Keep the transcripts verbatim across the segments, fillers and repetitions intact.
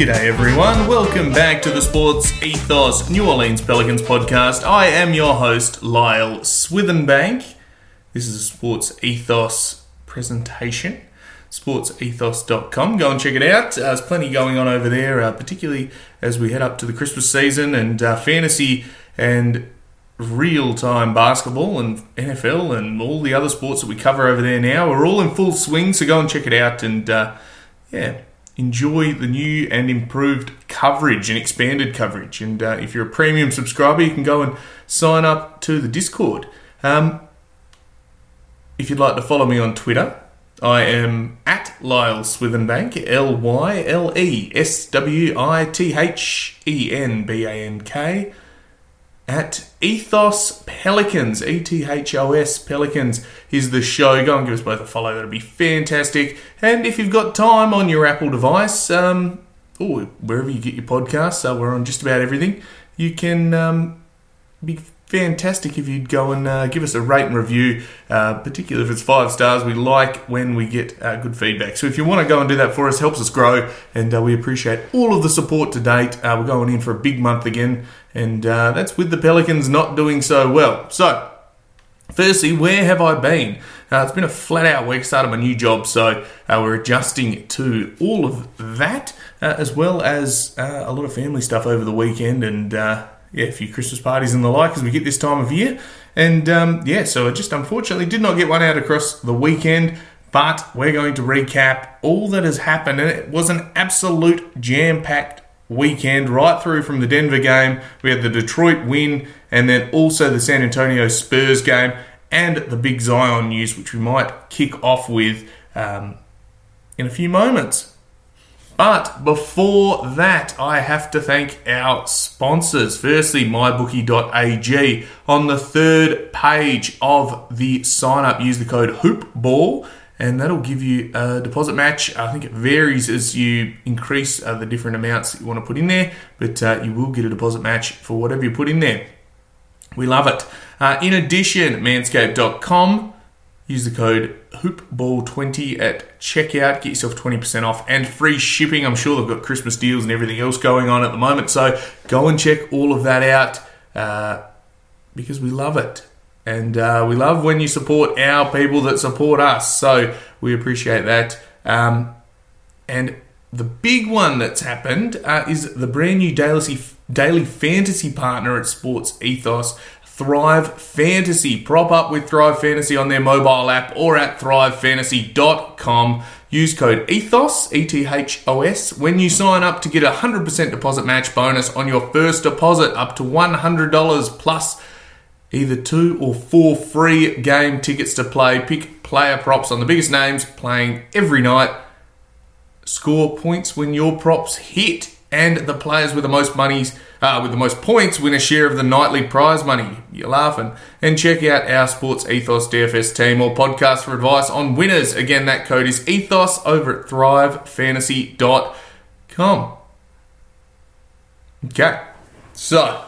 G'day everyone, welcome back to the Sports Ethos New Orleans Pelicans podcast. I am your host, Lyle Swithenbank. This is a Sports Ethos presentation, sports ethos dot com. Go and check it out. Uh, there's plenty going on over there, uh, particularly as we head up to the Christmas season and uh, fantasy and real-time basketball and N F L and all the other sports that we cover over there now. We're all in full swing, so go and check it out and, uh, yeah... enjoy the new and improved coverage and expanded coverage. And uh, if you're a premium subscriber, you can go and sign up to the Discord. Um, if you'd like to follow me on Twitter, I am at Lyle Swithenbank, L Y L E S W I T H E N B A N K, at Ethos Pelicans, E T H O S Pelicans is the show. Go and give us both a follow. That'd be fantastic. And if you've got time on your Apple device, um, or wherever you get your podcasts, so we're on just about everything, you can um, be fantastic if you'd go and uh, give us a rate and review, uh, particularly if it's five stars. We like when we get uh, good feedback. So if you want to go and do that for us, helps us grow, and uh, we appreciate all of the support to date. Uh, we're going in for a big month again. And uh, that's with the Pelicans not doing so well. So, firstly, where have I been? Uh, it's been a flat-out week. Started my new job, so uh, we're adjusting to all of that, uh, as well as uh, a lot of family stuff over the weekend, and uh, yeah, a few Christmas parties and the like as we get this time of year. And um, yeah, so I just unfortunately did not get one out across the weekend. But we're going to recap all that has happened, and it was an absolute jam-packed weekend, right through from the Denver game. We had the Detroit win, and then also the San Antonio Spurs game, and the big Zion news, which we might kick off with um, in a few moments. But before that, I have to thank our sponsors. Firstly, my bookie dot a g. On the third page of the sign-up, use the code HOOPBALL, and that'll give you a deposit match. I think it varies as you increase uh, the different amounts that you want to put in there, but uh, you will get a deposit match for whatever you put in there. We love it. Uh, in addition, manscaped dot com, use the code HOOPBALL twenty at checkout, get yourself twenty percent off and free shipping. I'm sure they've got Christmas deals and everything else going on at the moment, so go and check all of that out uh, because we love it. And uh, we love when you support our people that support us. So we appreciate that. Um, and the big one that's happened uh, is the brand new daily, daily fantasy partner at Sports Ethos, Thrive Fantasy. Prop up with Thrive Fantasy on their mobile app or at thrive fantasy dot com. Use code ETHOS, E T H O S, when you sign up to get a one hundred percent deposit match bonus on your first deposit up to one hundred dollars plus either two or four free game tickets to play. Pick player props on the biggest names playing every night. Score points when your props hit, and the players with the most monies, uh, with the most points win a share of the nightly prize money. You're laughing. And check out our Sports Ethos D F S team or podcast for advice on winners. Again, that code is ETHOS over at thrive fantasy dot com. Okay, so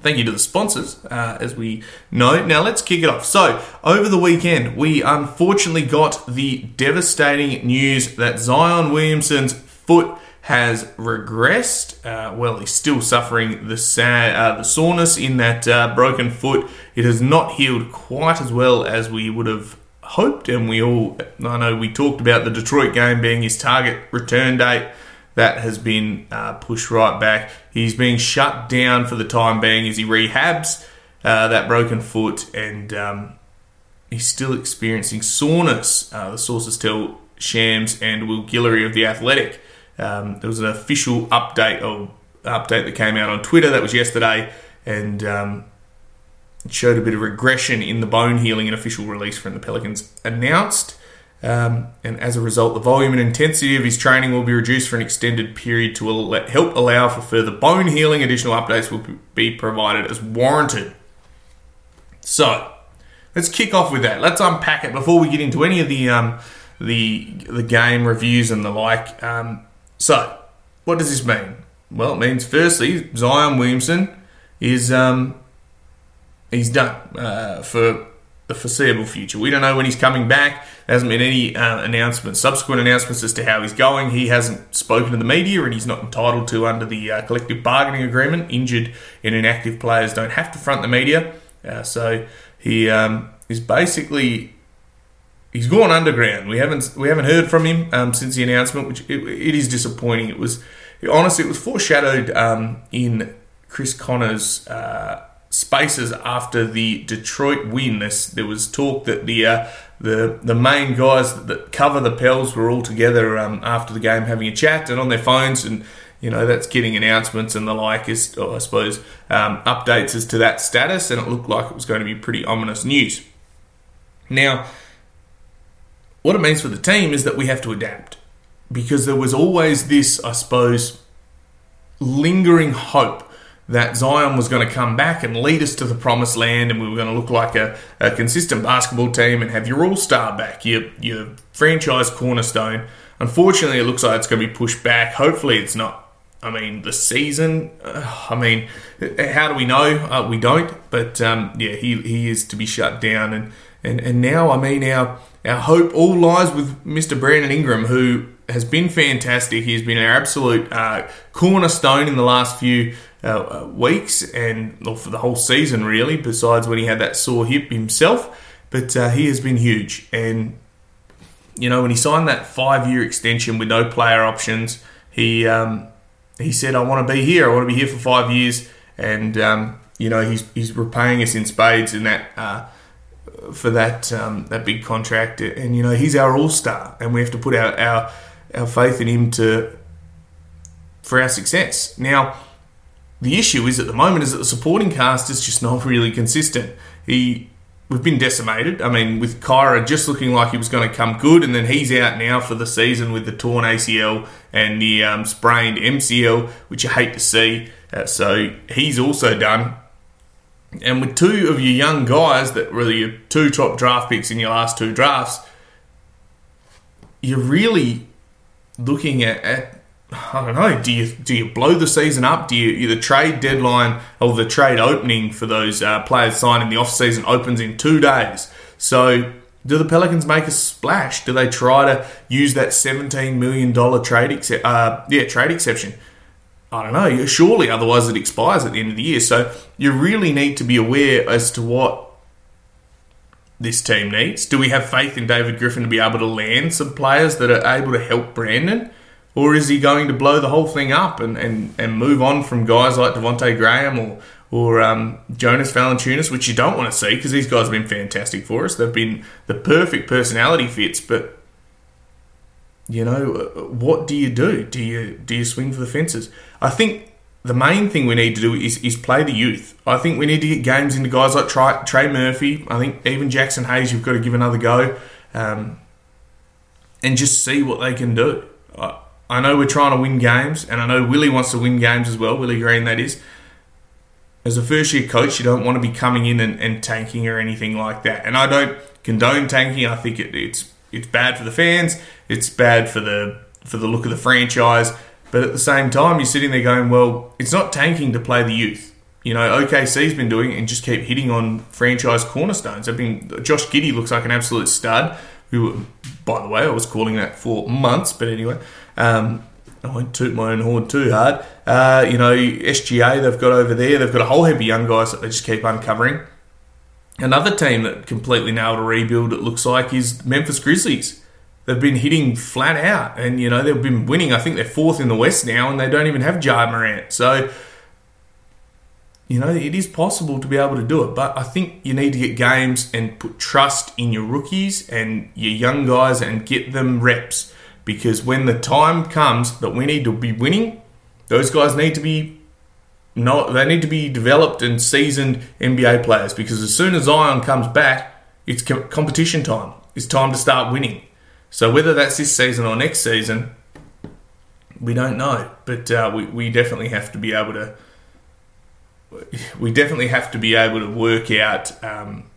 thank you to the sponsors, uh, as we know. Now, let's kick it off. So, over the weekend, we unfortunately got the devastating news that Zion Williamson's foot has regressed. Uh, well, he's still suffering the, sa- uh, the soreness in that uh, broken foot. It has not healed quite as well as we would have hoped. And we all, I know we talked about the Detroit game being his target return date. That has been uh, pushed right back. He's being shut down for the time being as he rehabs uh, that broken foot. And um, he's still experiencing soreness. Uh, the sources tell Shams and Will Guillory of The Athletic. Um, there was an official update of, update that came out on Twitter that was yesterday, and um, it showed a bit of regression in the bone healing. An official release from the Pelicans announced, um, and as a result, the volume and intensity of his training will be reduced for an extended period to al- help allow for further bone healing. Additional updates will be provided as warranted. So, let's kick off with that. Let's unpack it before we get into any of the um, the the game reviews and the like. Um, So, what does this mean? Well, it means, firstly, Zion Williamson is um, he's done uh, for the foreseeable future. We don't know when he's coming back. There hasn't been any uh, announcements, subsequent announcements as to how he's going. He hasn't spoken to the media, and he's not entitled to under the uh, collective bargaining agreement. Injured and inactive players don't have to front the media. Uh, so, he um, is basically... He's gone underground. We haven't we haven't heard from him um, since the announcement, which it, it is disappointing. It was honestly it was foreshadowed um, in Chris Connor's uh, spaces after the Detroit win. This, there was talk that the uh, the the main guys that cover the Pels were all together um, after the game having a chat and on their phones, and you know that's getting announcements and the like is oh, I suppose um, updates as to that status, and it looked like it was going to be pretty ominous news. Now, what it means for the team is that we have to adapt, because there was always this, I suppose, lingering hope that Zion was going to come back and lead us to the promised land, and we were going to look like a, a consistent basketball team and have your all-star back, your, your franchise cornerstone. Unfortunately, it looks like it's going to be pushed back. Hopefully it's not. I mean, the season, uh, I mean, how do we know? Uh, we don't. But, um, yeah, he, he is to be shut down. And, and, and now, I mean, our... Our hope all lies with Mister Brandon Ingram, who has been fantastic. He's been our absolute uh, cornerstone in the last few uh, weeks and well, for the whole season, really, besides when he had that sore hip himself. But uh, he has been huge. And, you know, when he signed that five-year extension with no player options, he um, he said, I want to be here. I want to be here for five years. And, um, you know, he's, he's repaying us in spades in that... Uh, for that um, that big contract, and you know he's our all-star, and we have to put our, our our faith in him to for our success. Now, the issue is at the moment is that the supporting cast is just not really consistent. He we've been decimated. I mean, with Kyra just looking like he was going to come good, and then he's out now for the season with the torn A C L and the um, sprained M C L, which you hate to see. Uh, so he's also done. And with two of your young guys that really your two top draft picks in your last two drafts, you're really looking at, at I don't know, do you do you blow the season up? Do you the trade deadline or the trade opening for those uh, players signing the offseason opens in two days? So do the Pelicans make a splash? Do they try to use that seventeen million dollars trade exce- uh, yeah, trade exception? I don't know, surely, otherwise it expires at the end of the year. So you really need to be aware as to what this team needs. Do we have faith in David Griffin to be able to land some players that are able to help Brandon? Or is he going to blow the whole thing up and, and, and move on from guys like Devontae Graham or, or um, Jonas Valanciunas, which you don't want to see because these guys have been fantastic for us. They've been the perfect personality fits, but... You know, what do you do? Do you do you swing for the fences? I think the main thing we need to do is is play the youth. I think we need to get games into guys like Trey, Trey Murphy. I think even Jackson Hayes, you've got to give another go um, and just see what they can do. I, I know we're trying to win games, and I know Willie wants to win games as well, Willie Green, that is. As a first-year coach, you don't want to be coming in and, and tanking or anything like that. And I don't condone tanking. I think it, it's... It's bad for the fans. It's bad for the for the look of the franchise. But at the same time, you're sitting there going, well, it's not tanking to play the youth. You know, O K C's been doing it and just keep hitting on franchise cornerstones. I mean, Josh Giddey looks like an absolute stud. Who, by the way, I was calling that for months. But anyway, um, I won't toot my own horn too hard. Uh, you know, S G A, they've got over there. They've got a whole heap of young guys that they just keep uncovering. Another team that completely nailed a rebuild, it looks like, is Memphis Grizzlies. They've been hitting flat out. And, you know, they've been winning. I think they're fourth in the West now, and they don't even have Ja Morant. So, you know, it is possible to be able to do it. But I think you need to get games and put trust in your rookies and your young guys and get them reps. Because when the time comes that we need to be winning, those guys need to be not, they need to be developed and seasoned N B A players. Because as soon as Zion comes back, it's competition time. It's time to start winning. So whether that's this season or next season, we don't know. But uh, we we definitely have to be able to we definitely have to be able to work out. Um,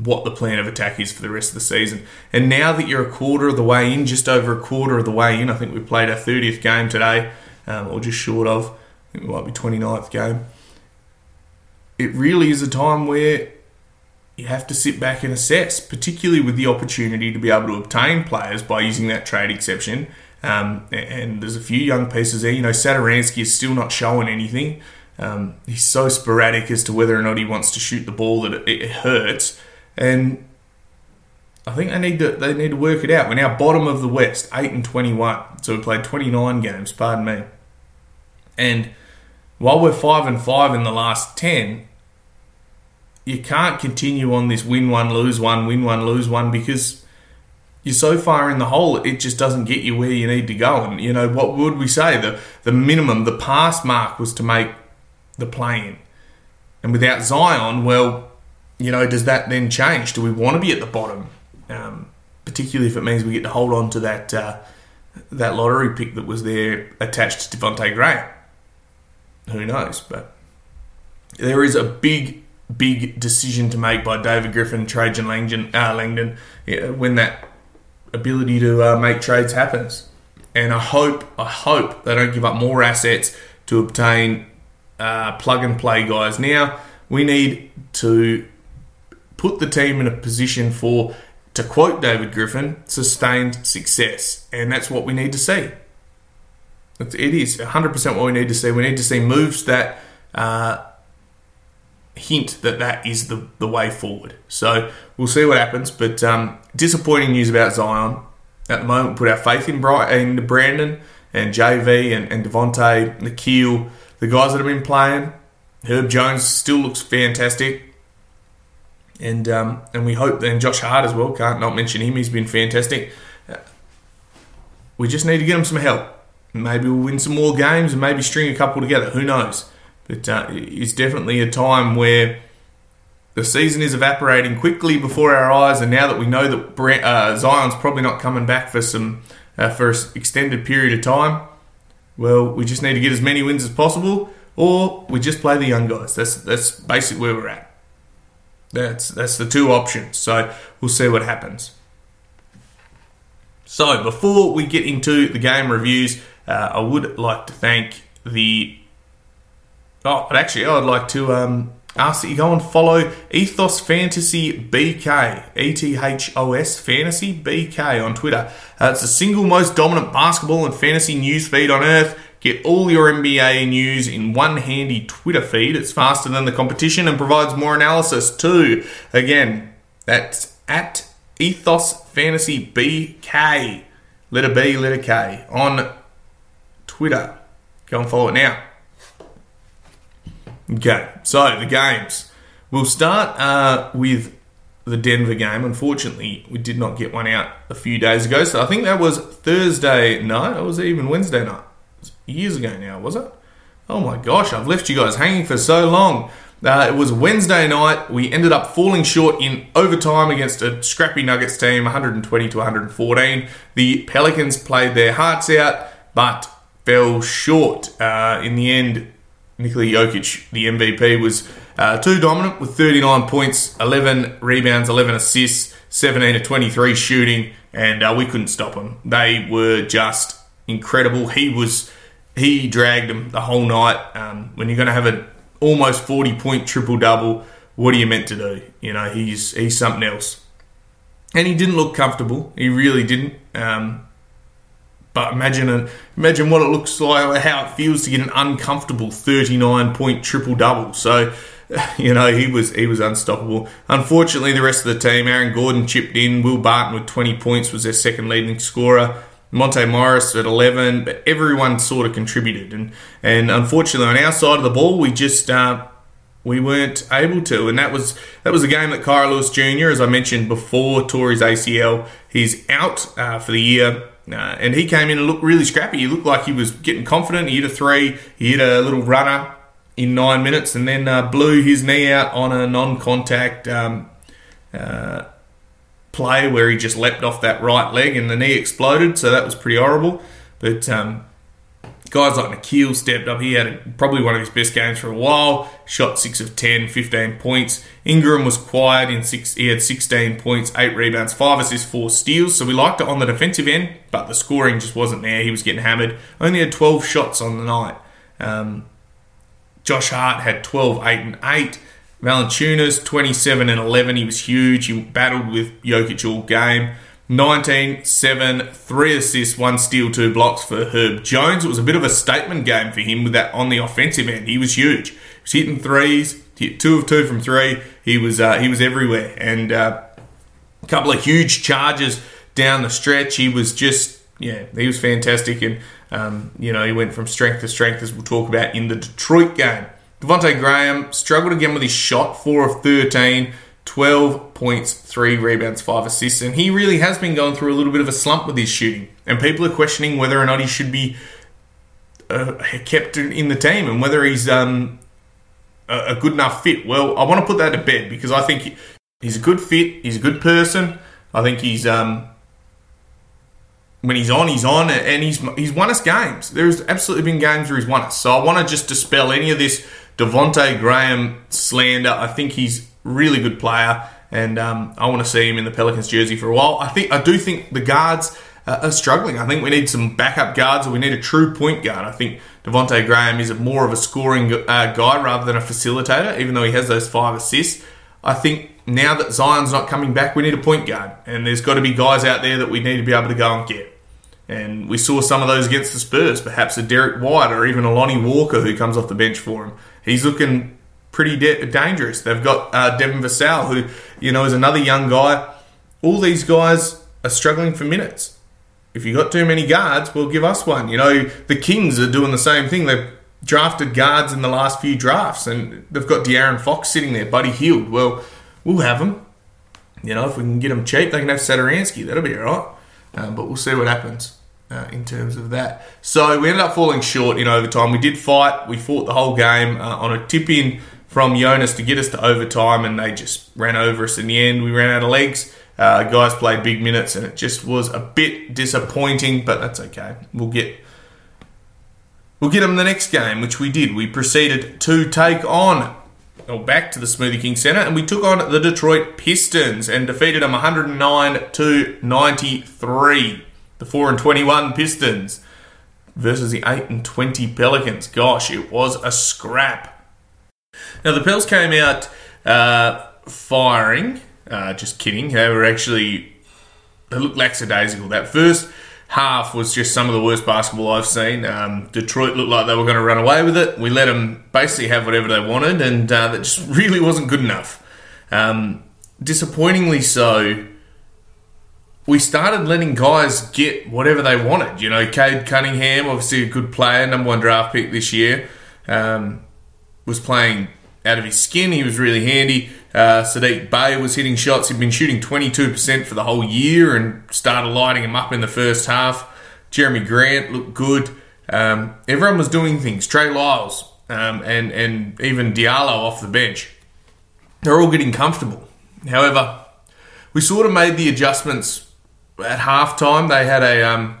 what the plan of attack is for the rest of the season. And now that you're a quarter of the way in, just over a quarter of the way in, I think we played our thirtieth game today, um, or just short of, I think it might be twenty-ninth game. It really is a time where you have to sit back and assess, particularly with the opportunity to be able to obtain players by using that trade exception. Um, and there's a few young pieces there. You know, Satoransky is still not showing anything. Um, he's so sporadic as to whether or not he wants to shoot the ball that it hurts. And I think they need to they need to work it out. We're now bottom of the West, eight and twenty-one. So we played twenty-nine games, pardon me. And while we're five and five in the last ten, you can't continue on this win one, lose one, win one, lose one, because you're so far in the hole, it just doesn't get you where you need to go. And, you know, what would we say? The, the minimum, the pass mark was to make the play-in. And without Zion, well, you know, does that then change? Do we want to be at the bottom? Um, particularly if it means we get to hold on to that uh, that lottery pick that was there attached to Devontae Graham. Who knows? But there is a big, big decision to make by David Griffin, Trajan Langdon, uh, Langdon yeah, when that ability to uh, make trades happens. And I hope, I hope they don't give up more assets to obtain uh, plug-and-play guys. Now, we need to put the team in a position for, to quote David Griffin, sustained success. And that's what we need to see. It is one hundred percent what we need to see. We need to see moves that uh, hint that that is the, the way forward. So we'll see what happens. But um, disappointing news about Zion. At the moment, put our faith in Brandon and J V and, and Devontae, Nikhil, the guys that have been playing. Herb Jones still looks fantastic. And um, and we hope, and Josh Hart as well, can't not mention him, he's been fantastic. Uh, we just need to get him some help. Maybe we'll win some more games and maybe string a couple together, who knows. But uh, it's definitely a time where the season is evaporating quickly before our eyes, and now that we know that Brent, uh, Zion's probably not coming back for some uh, for an extended period of time, well, we just need to get as many wins as possible, or we just play the young guys. That's, that's basically where we're at. That's that's the two options. So we'll see what happens. So before we get into the game reviews, uh, I would like to thank the... Oh, but actually I'd like to um, ask that you go and follow Ethos Fantasy B K, E T H O S Fantasy B K on Twitter. Uh, it's the single most dominant basketball and fantasy news feed on earth. Get all your N B A news in one handy Twitter feed. It's faster than the competition and provides more analysis too. Again, that's at Ethos Fantasy B K, letter B, letter K, on Twitter. Go and follow it now. Okay, so the games. We'll start uh, with the Denver game. Unfortunately, we did not get one out a few days ago. So I think that was Thursday night, or was it even Wednesday night? Years ago now, was it? Oh my gosh, I've left you guys hanging for so long. Uh, it was Wednesday night. We ended up falling short in overtime against a scrappy Nuggets team, one hundred twenty to one hundred fourteen. The Pelicans played their hearts out, but fell short. Uh, in the end, Nikola Jokic, the M V P, was uh, too dominant with thirty-nine points, eleven rebounds, eleven assists, seventeen of twenty-three shooting, and uh, we couldn't stop them. They were just incredible. He was... He dragged them the whole night. Um, when you're going to have an almost forty-point triple-double, what are you meant to do? You know, he's he's something else. And he didn't look comfortable. He really didn't. Um, But imagine an, imagine what it looks like, how it feels to get an uncomfortable thirty-nine point triple double. So, you know, he was he was unstoppable. Unfortunately, the rest of the team, Aaron Gordon chipped in. Will Barton with twenty points was their second leading scorer. Monte Morris at eleven, but everyone sort of contributed. And and unfortunately, on our side of the ball, we just uh, we weren't able to. And that was that was a game that Kyra Lewis Junior, as I mentioned before, tore his A C L. He's out uh, for the year. Uh, and he came in and looked really scrappy. He looked like he was getting confident. He hit a three. He hit a little runner in nine minutes and then uh, blew his knee out on a non-contact um, uh, play where he just leapt off that right leg and the knee exploded, so that was pretty horrible. But um, guys like Nikhil stepped up. He had a, probably one of his best games for a while, shot six of ten, fifteen points. Ingram was quiet. In six, he had sixteen points, eight rebounds, five assists, four steals, so we liked it on the defensive end, but the scoring just wasn't there. He was getting hammered. Only had twelve shots on the night. Um Josh Hart had twelve, eight, and eight. Valanciunas, twenty-seven and eleven. He was huge. He battled with Jokic all game. nineteen, seven, three assists, one steal, two blocks for Herb Jones. It was a bit of a statement game for him with that on the offensive end. He was huge. He was hitting threes, hit two of two from three. He was uh, he was everywhere. And uh, a couple of huge charges down the stretch. He was just, yeah, he was fantastic. And Um, you know, he went from strength to strength, as we'll talk about in the Detroit game. Devontae Graham struggled again with his shot, four of thirteen, twelve points, three rebounds, five assists, and he really has been going through a little bit of a slump with his shooting, and people are questioning whether or not he should be uh, kept in the team and whether he's um, a good enough fit. Well, I want to put that to bed because I think he's a good fit, he's a good person. I think he's... Um, When he's on, he's on, and he's he's won us games. There's absolutely been games where he's won us. So I want to just dispel any of this Devontae Graham slander. I think he's a really good player, and um, I want to see him in the Pelicans jersey for a while. I think I do think the guards uh, are struggling. I think we need some backup guards, or we need a true point guard. I think Devontae Graham is more of a scoring uh, guy rather than a facilitator, even though he has those five assists. I think now that Zion's not coming back, we need a point guard. And there's got to be guys out there that we need to be able to go and get. And we saw some of those against the Spurs. Perhaps a Derek White or even a Lonnie Walker who comes off the bench for him. He's looking pretty de- dangerous. They've got uh, Devin Vassell, who, you know, is another young guy. All these guys are struggling for minutes. If you've got too many guards, well, give us one. You know, the Kings are doing the same thing. They've drafted guards in the last few drafts. And they've got De'Aaron Fox sitting there, Buddy Hield. Well... We'll have them. You know, if we can get them cheap, they can have Satoransky. That'll be all right. Um, but we'll see what happens uh, in terms of that. So we ended up falling short in overtime. We did fight. We fought the whole game uh, on a tip-in from Jonas to get us to overtime, and they just ran over us in the end. We ran out of legs. Uh, guys played big minutes, and it just was a bit disappointing, but that's okay. We'll get... We'll get them the next game, which we did. We proceeded to take on... Well, back to the Smoothie King Center, and we took on the Detroit Pistons and defeated them one oh nine to ninety-three. The four and twenty-one Pistons versus the eight and twenty Pelicans. Gosh, it was a scrap. Now, the Pels came out uh, firing. Uh, just kidding. They were actually... They looked lackadaisical. That first half was just some of the worst basketball I've seen. Um, Detroit looked like they were going to run away with it. We let them basically have whatever they wanted, and uh, that just really wasn't good enough. Um, disappointingly so, we started letting guys get whatever they wanted. You know, Cade Cunningham, obviously a good player, number one draft pick this year, um, was playing out of his skin. He was really handy. Uh, Sadiq Bey was hitting shots. He'd been shooting twenty-two percent for the whole year and started lighting him up in the first half. Jeremy Grant looked good. Um, everyone was doing things. Trey Lyles um, and, and even Diallo off the bench. They're all getting comfortable. However, we sort of made the adjustments at halftime. They had a... Um,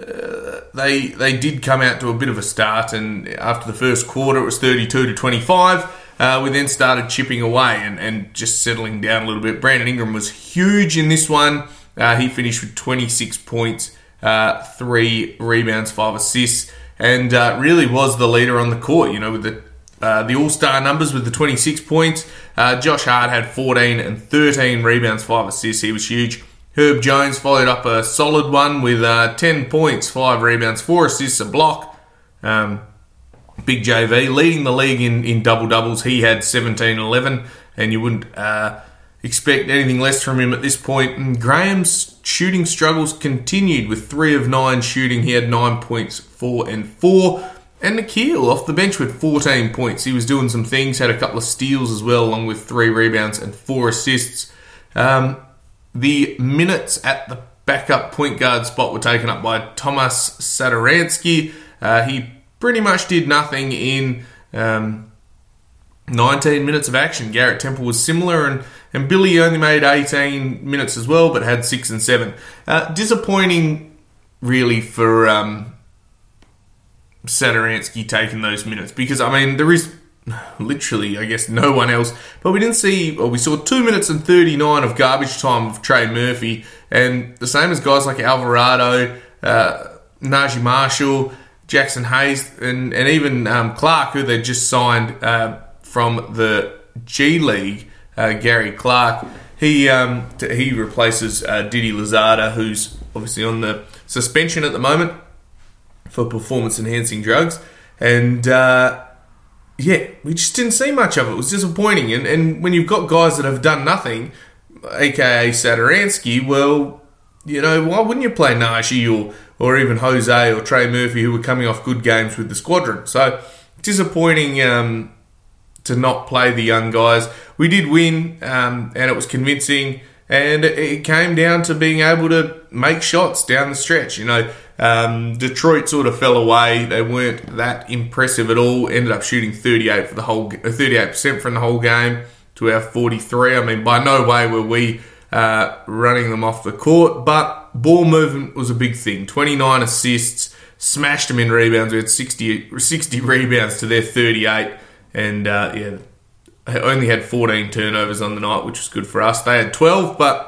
Uh, they they did come out to a bit of a start, and after the first quarter it was thirty-two to twenty-five. Uh, we then started chipping away and, and just settling down a little bit. Brandon Ingram was huge in this one. Uh, he finished with twenty-six points, uh, three rebounds, five assists, and uh, really was the leader on the court. You know, with the uh, the all-star numbers with the twenty-six points. Uh, Josh Hart had fourteen and thirteen rebounds, five assists. He was huge. Herb Jones followed up a solid one with uh, ten points, five rebounds, four assists, a block. Um, Big J V leading the league in, in double-doubles. He had seventeen and eleven, and you wouldn't uh, expect anything less from him at this point. And Graham's shooting struggles continued with three of nine shooting. He had nine points, four and four. And Nikhil off the bench with fourteen points. He was doing some things, had a couple of steals as well, along with three rebounds and four assists. Um, the minutes at the backup point guard spot were taken up by Thomas Satoransky. Uh, he pretty much did nothing in um, nineteen minutes of action. Garrett Temple was similar, and, and Billy only made eighteen minutes as well, but had six and seven. Uh, disappointing, really, for Um, Satoransky taking those minutes, because I mean there is literally I guess no one else, but we didn't see or well, we saw two minutes and thirty-nine of garbage time of Trey Murphy, and the same as guys like Alvarado, uh, Najee Marshall, Jackson Hayes, and, and even um, Clark, who they just signed uh, from the G League, uh, Gary Clark. He um, he replaces uh, Didi Luzada, who's obviously on the suspension at the moment for performance-enhancing drugs. And, uh, yeah, we just didn't see much of it. It was disappointing. And, and when you've got guys that have done nothing, a k a. Satoransky, well, you know, why wouldn't you play Najee or, or even Jose or Trey Murphy, who were coming off good games with the squadron? So, disappointing um, to not play the young guys. We did win, um, and it was convincing. And it came down to being able to make shots down the stretch, you know. Um, Detroit sort of fell away. They weren't that impressive at all. Ended up shooting thirty-eight for the whole, thirty-eight percent from the whole game to our forty-three. I mean, by no way were we uh, running them off the court, but ball movement was a big thing. twenty-nine assists, smashed them in rebounds. We had sixty rebounds to their thirty-eight, and uh, yeah, only had fourteen turnovers on the night, which was good for us. They had twelve, but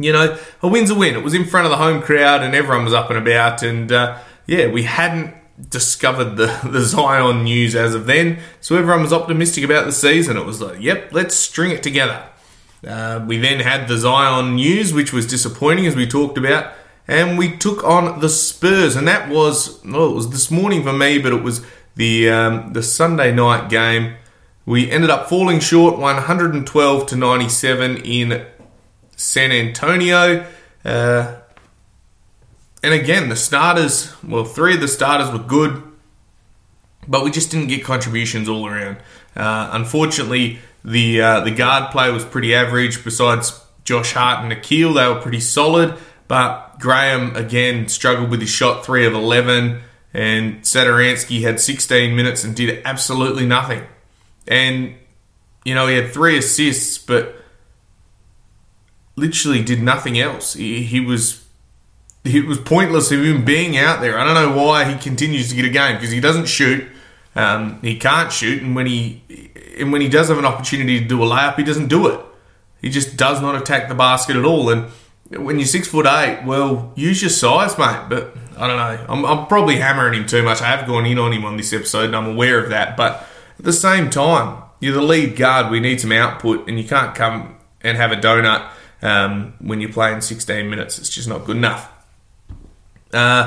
you know, a win's a win. It was in front of the home crowd and everyone was up and about. And, uh, yeah, we hadn't discovered the, the Zion news as of then. So everyone was optimistic about the season. It was like, yep, let's string it together. Uh, we then had the Zion news, which was disappointing, as we talked about. And we took on the Spurs. And that was, well, it was this morning for me, but it was the um, the Sunday night game. We ended up falling short one twelve to ninety-seven in San Antonio, uh, and again, the starters, well, three of the starters were good, but we just didn't get contributions all around. Uh, unfortunately, the uh, the guard play was pretty average. Besides Josh Hart and Nikhil, they were pretty solid, but Graham, again, struggled with his shot, three of eleven, and Satoransky had sixteen minutes and did absolutely nothing. And, you know, he had three assists, but literally did nothing else. He, he was it was pointless of him being out there. I don't know why he continues to get a game, because he doesn't shoot, um, he can't shoot, and when he and when he does have an opportunity to do a layup, he doesn't do it. He just does not attack the basket at all. And when you're six foot eight, well, use your size, mate. But I don't know. I'm, I'm probably hammering him too much. I have gone in on him on this episode, and I'm aware of that. But at the same time, you're the lead guard. We need some output, and you can't come and have a donut Um, when you're playing sixteen minutes. It's just not good enough. Uh,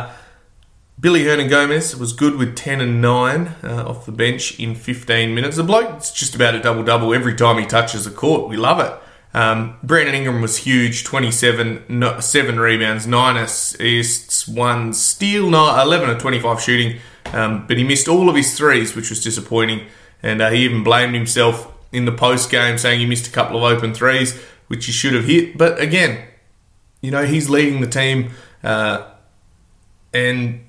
Billy Hernangomez was good with ten and nine uh, off the bench in fifteen minutes. The bloke's just about a double-double every time he touches the court. We love it. Um, Brandon Ingram was huge, twenty-seven, no, seven rebounds, nine assists, one steal, no, eleven of twenty-five shooting, um, but he missed all of his threes, which was disappointing, and uh, he even blamed himself in the post-game, saying he missed a couple of open threes, which he should have hit. But again, you know, he's leading the team, uh, and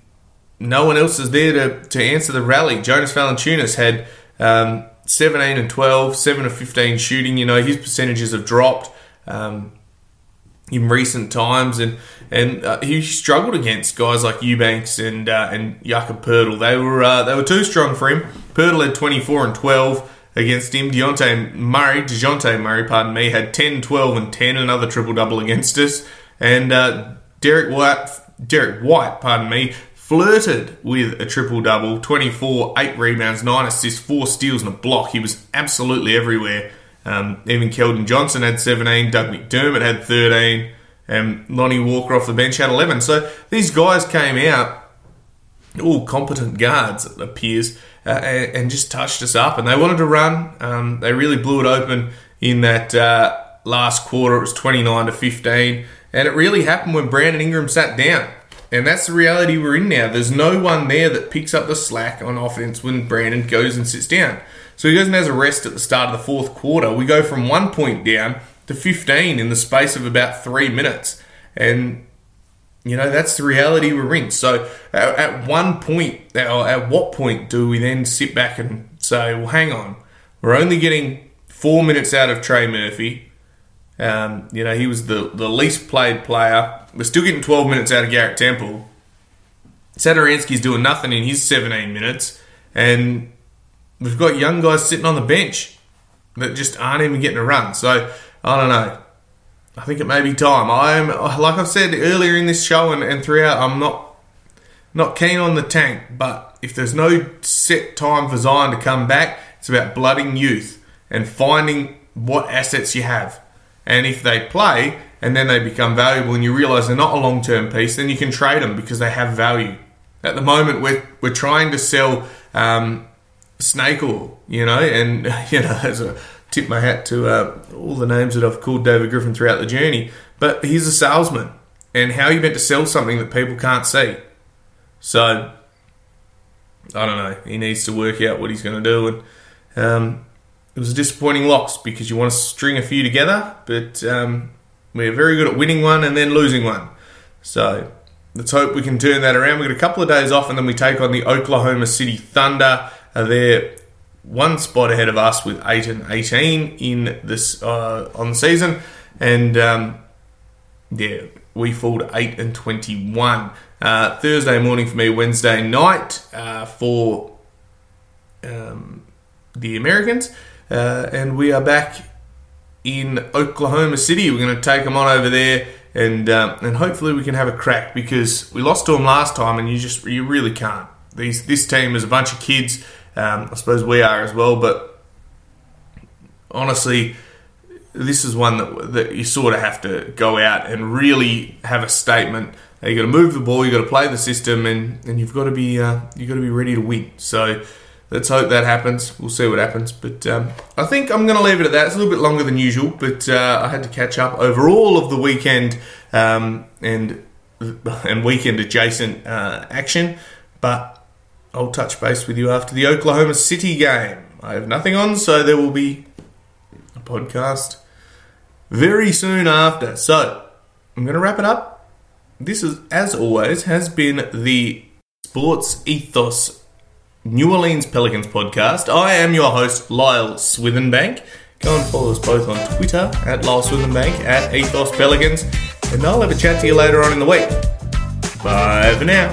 no one else is there to, to answer the rally. Jonas Valanciunas had um, seventeen and twelve, seven of fifteen shooting. You know, his percentages have dropped um, in recent times, and and uh, he struggled against guys like Eubanks and uh, and Jakob Poeltl. They were uh, they were too strong for him. Poeltl had twenty-four and twelve. Against him. Dejounte Murray, Dejounte Murray, pardon me, had ten, twelve, and ten, another triple-double against us. And uh, Derek White, Derek White, pardon me, flirted with a triple-double, twenty-four, eight rebounds, nine assists, four steals, and a block. He was absolutely everywhere. Um, even Keldon Johnson had seventeen, Doug McDermott had thirteen, and Lonnie Walker off the bench had eleven. So these guys came out, all competent guards, it appears, uh, and, and just touched us up. And they wanted to run. Um, they really blew it open in that uh, last quarter. It was twenty-nine to fifteen. And it really happened when Brandon Ingram sat down. And that's the reality we're in now. There's no one there that picks up the slack on offense when Brandon goes and sits down. So he goes and has a rest at the start of the fourth quarter. We go from one point down to fifteen in the space of about three minutes. And, you know, that's the reality we're in. So at, at one point, or at what point do we then sit back and say, well, hang on, we're only getting four minutes out of Trey Murphy. Um, you know, he was the, the least played player. We're still getting twelve minutes out of Garrett Temple. Satoransky's doing nothing in his seventeen minutes. And we've got young guys sitting on the bench that just aren't even getting a run. So, I don't know. I think it may be time. I'm Like I've said earlier in this show and, and throughout, I'm not, not keen on the tank. But if there's no set time for Zion to come back, it's about blooding youth and finding what assets you have. And if they play and then they become valuable and you realise they're not a long-term piece, then you can trade them because they have value. At the moment, we're, we're trying to sell um, snake oil, you know, and, you know, as a tip my hat to uh, all the names that I've called David Griffin throughout the journey, but he's a salesman. And how are you meant to sell something that people can't see? So, I don't know. He needs to work out what he's going to do. And, um... it was a disappointing loss because you want to string a few together, but um, we're very good at winning one and then losing one. So let's hope we can turn that around. We've got a couple of days off and then we take on the Oklahoma City Thunder. Uh, they're one spot ahead of us with eight and eighteen in this uh, on the season. And um, yeah, we fall to eight and twenty-one. Uh, Thursday morning for me, Wednesday night uh, for um, the Americans. Uh, and we are back in Oklahoma City. We're going to take them on over there, and um, and hopefully we can have a crack because we lost to them last time, and you just you really can't. These this team is a bunch of kids. Um, I suppose we are as well, but honestly, this is one that that you sort of have to go out and really have a statement. You got to move the ball, you got to play the system, and, and you've got to be uh, you've got to be ready to win. So. Let's hope that happens. We'll see what happens. But um, I think I'm going to leave it at that. It's a little bit longer than usual, but uh, I had to catch up over all of the weekend um, and and weekend adjacent uh, action. But I'll touch base with you after the Oklahoma City game. I have nothing on, so there will be a podcast very soon after. So I'm going to wrap it up. This is, as always, has been the Sports Ethos New Orleans Pelicans podcast. I am your host, Lyle Swithenbank. Go and follow us both on Twitter, at Lyle Swithenbank, at Ethos Pelicans, and I'll have a chat to you later on in the week. Bye for now.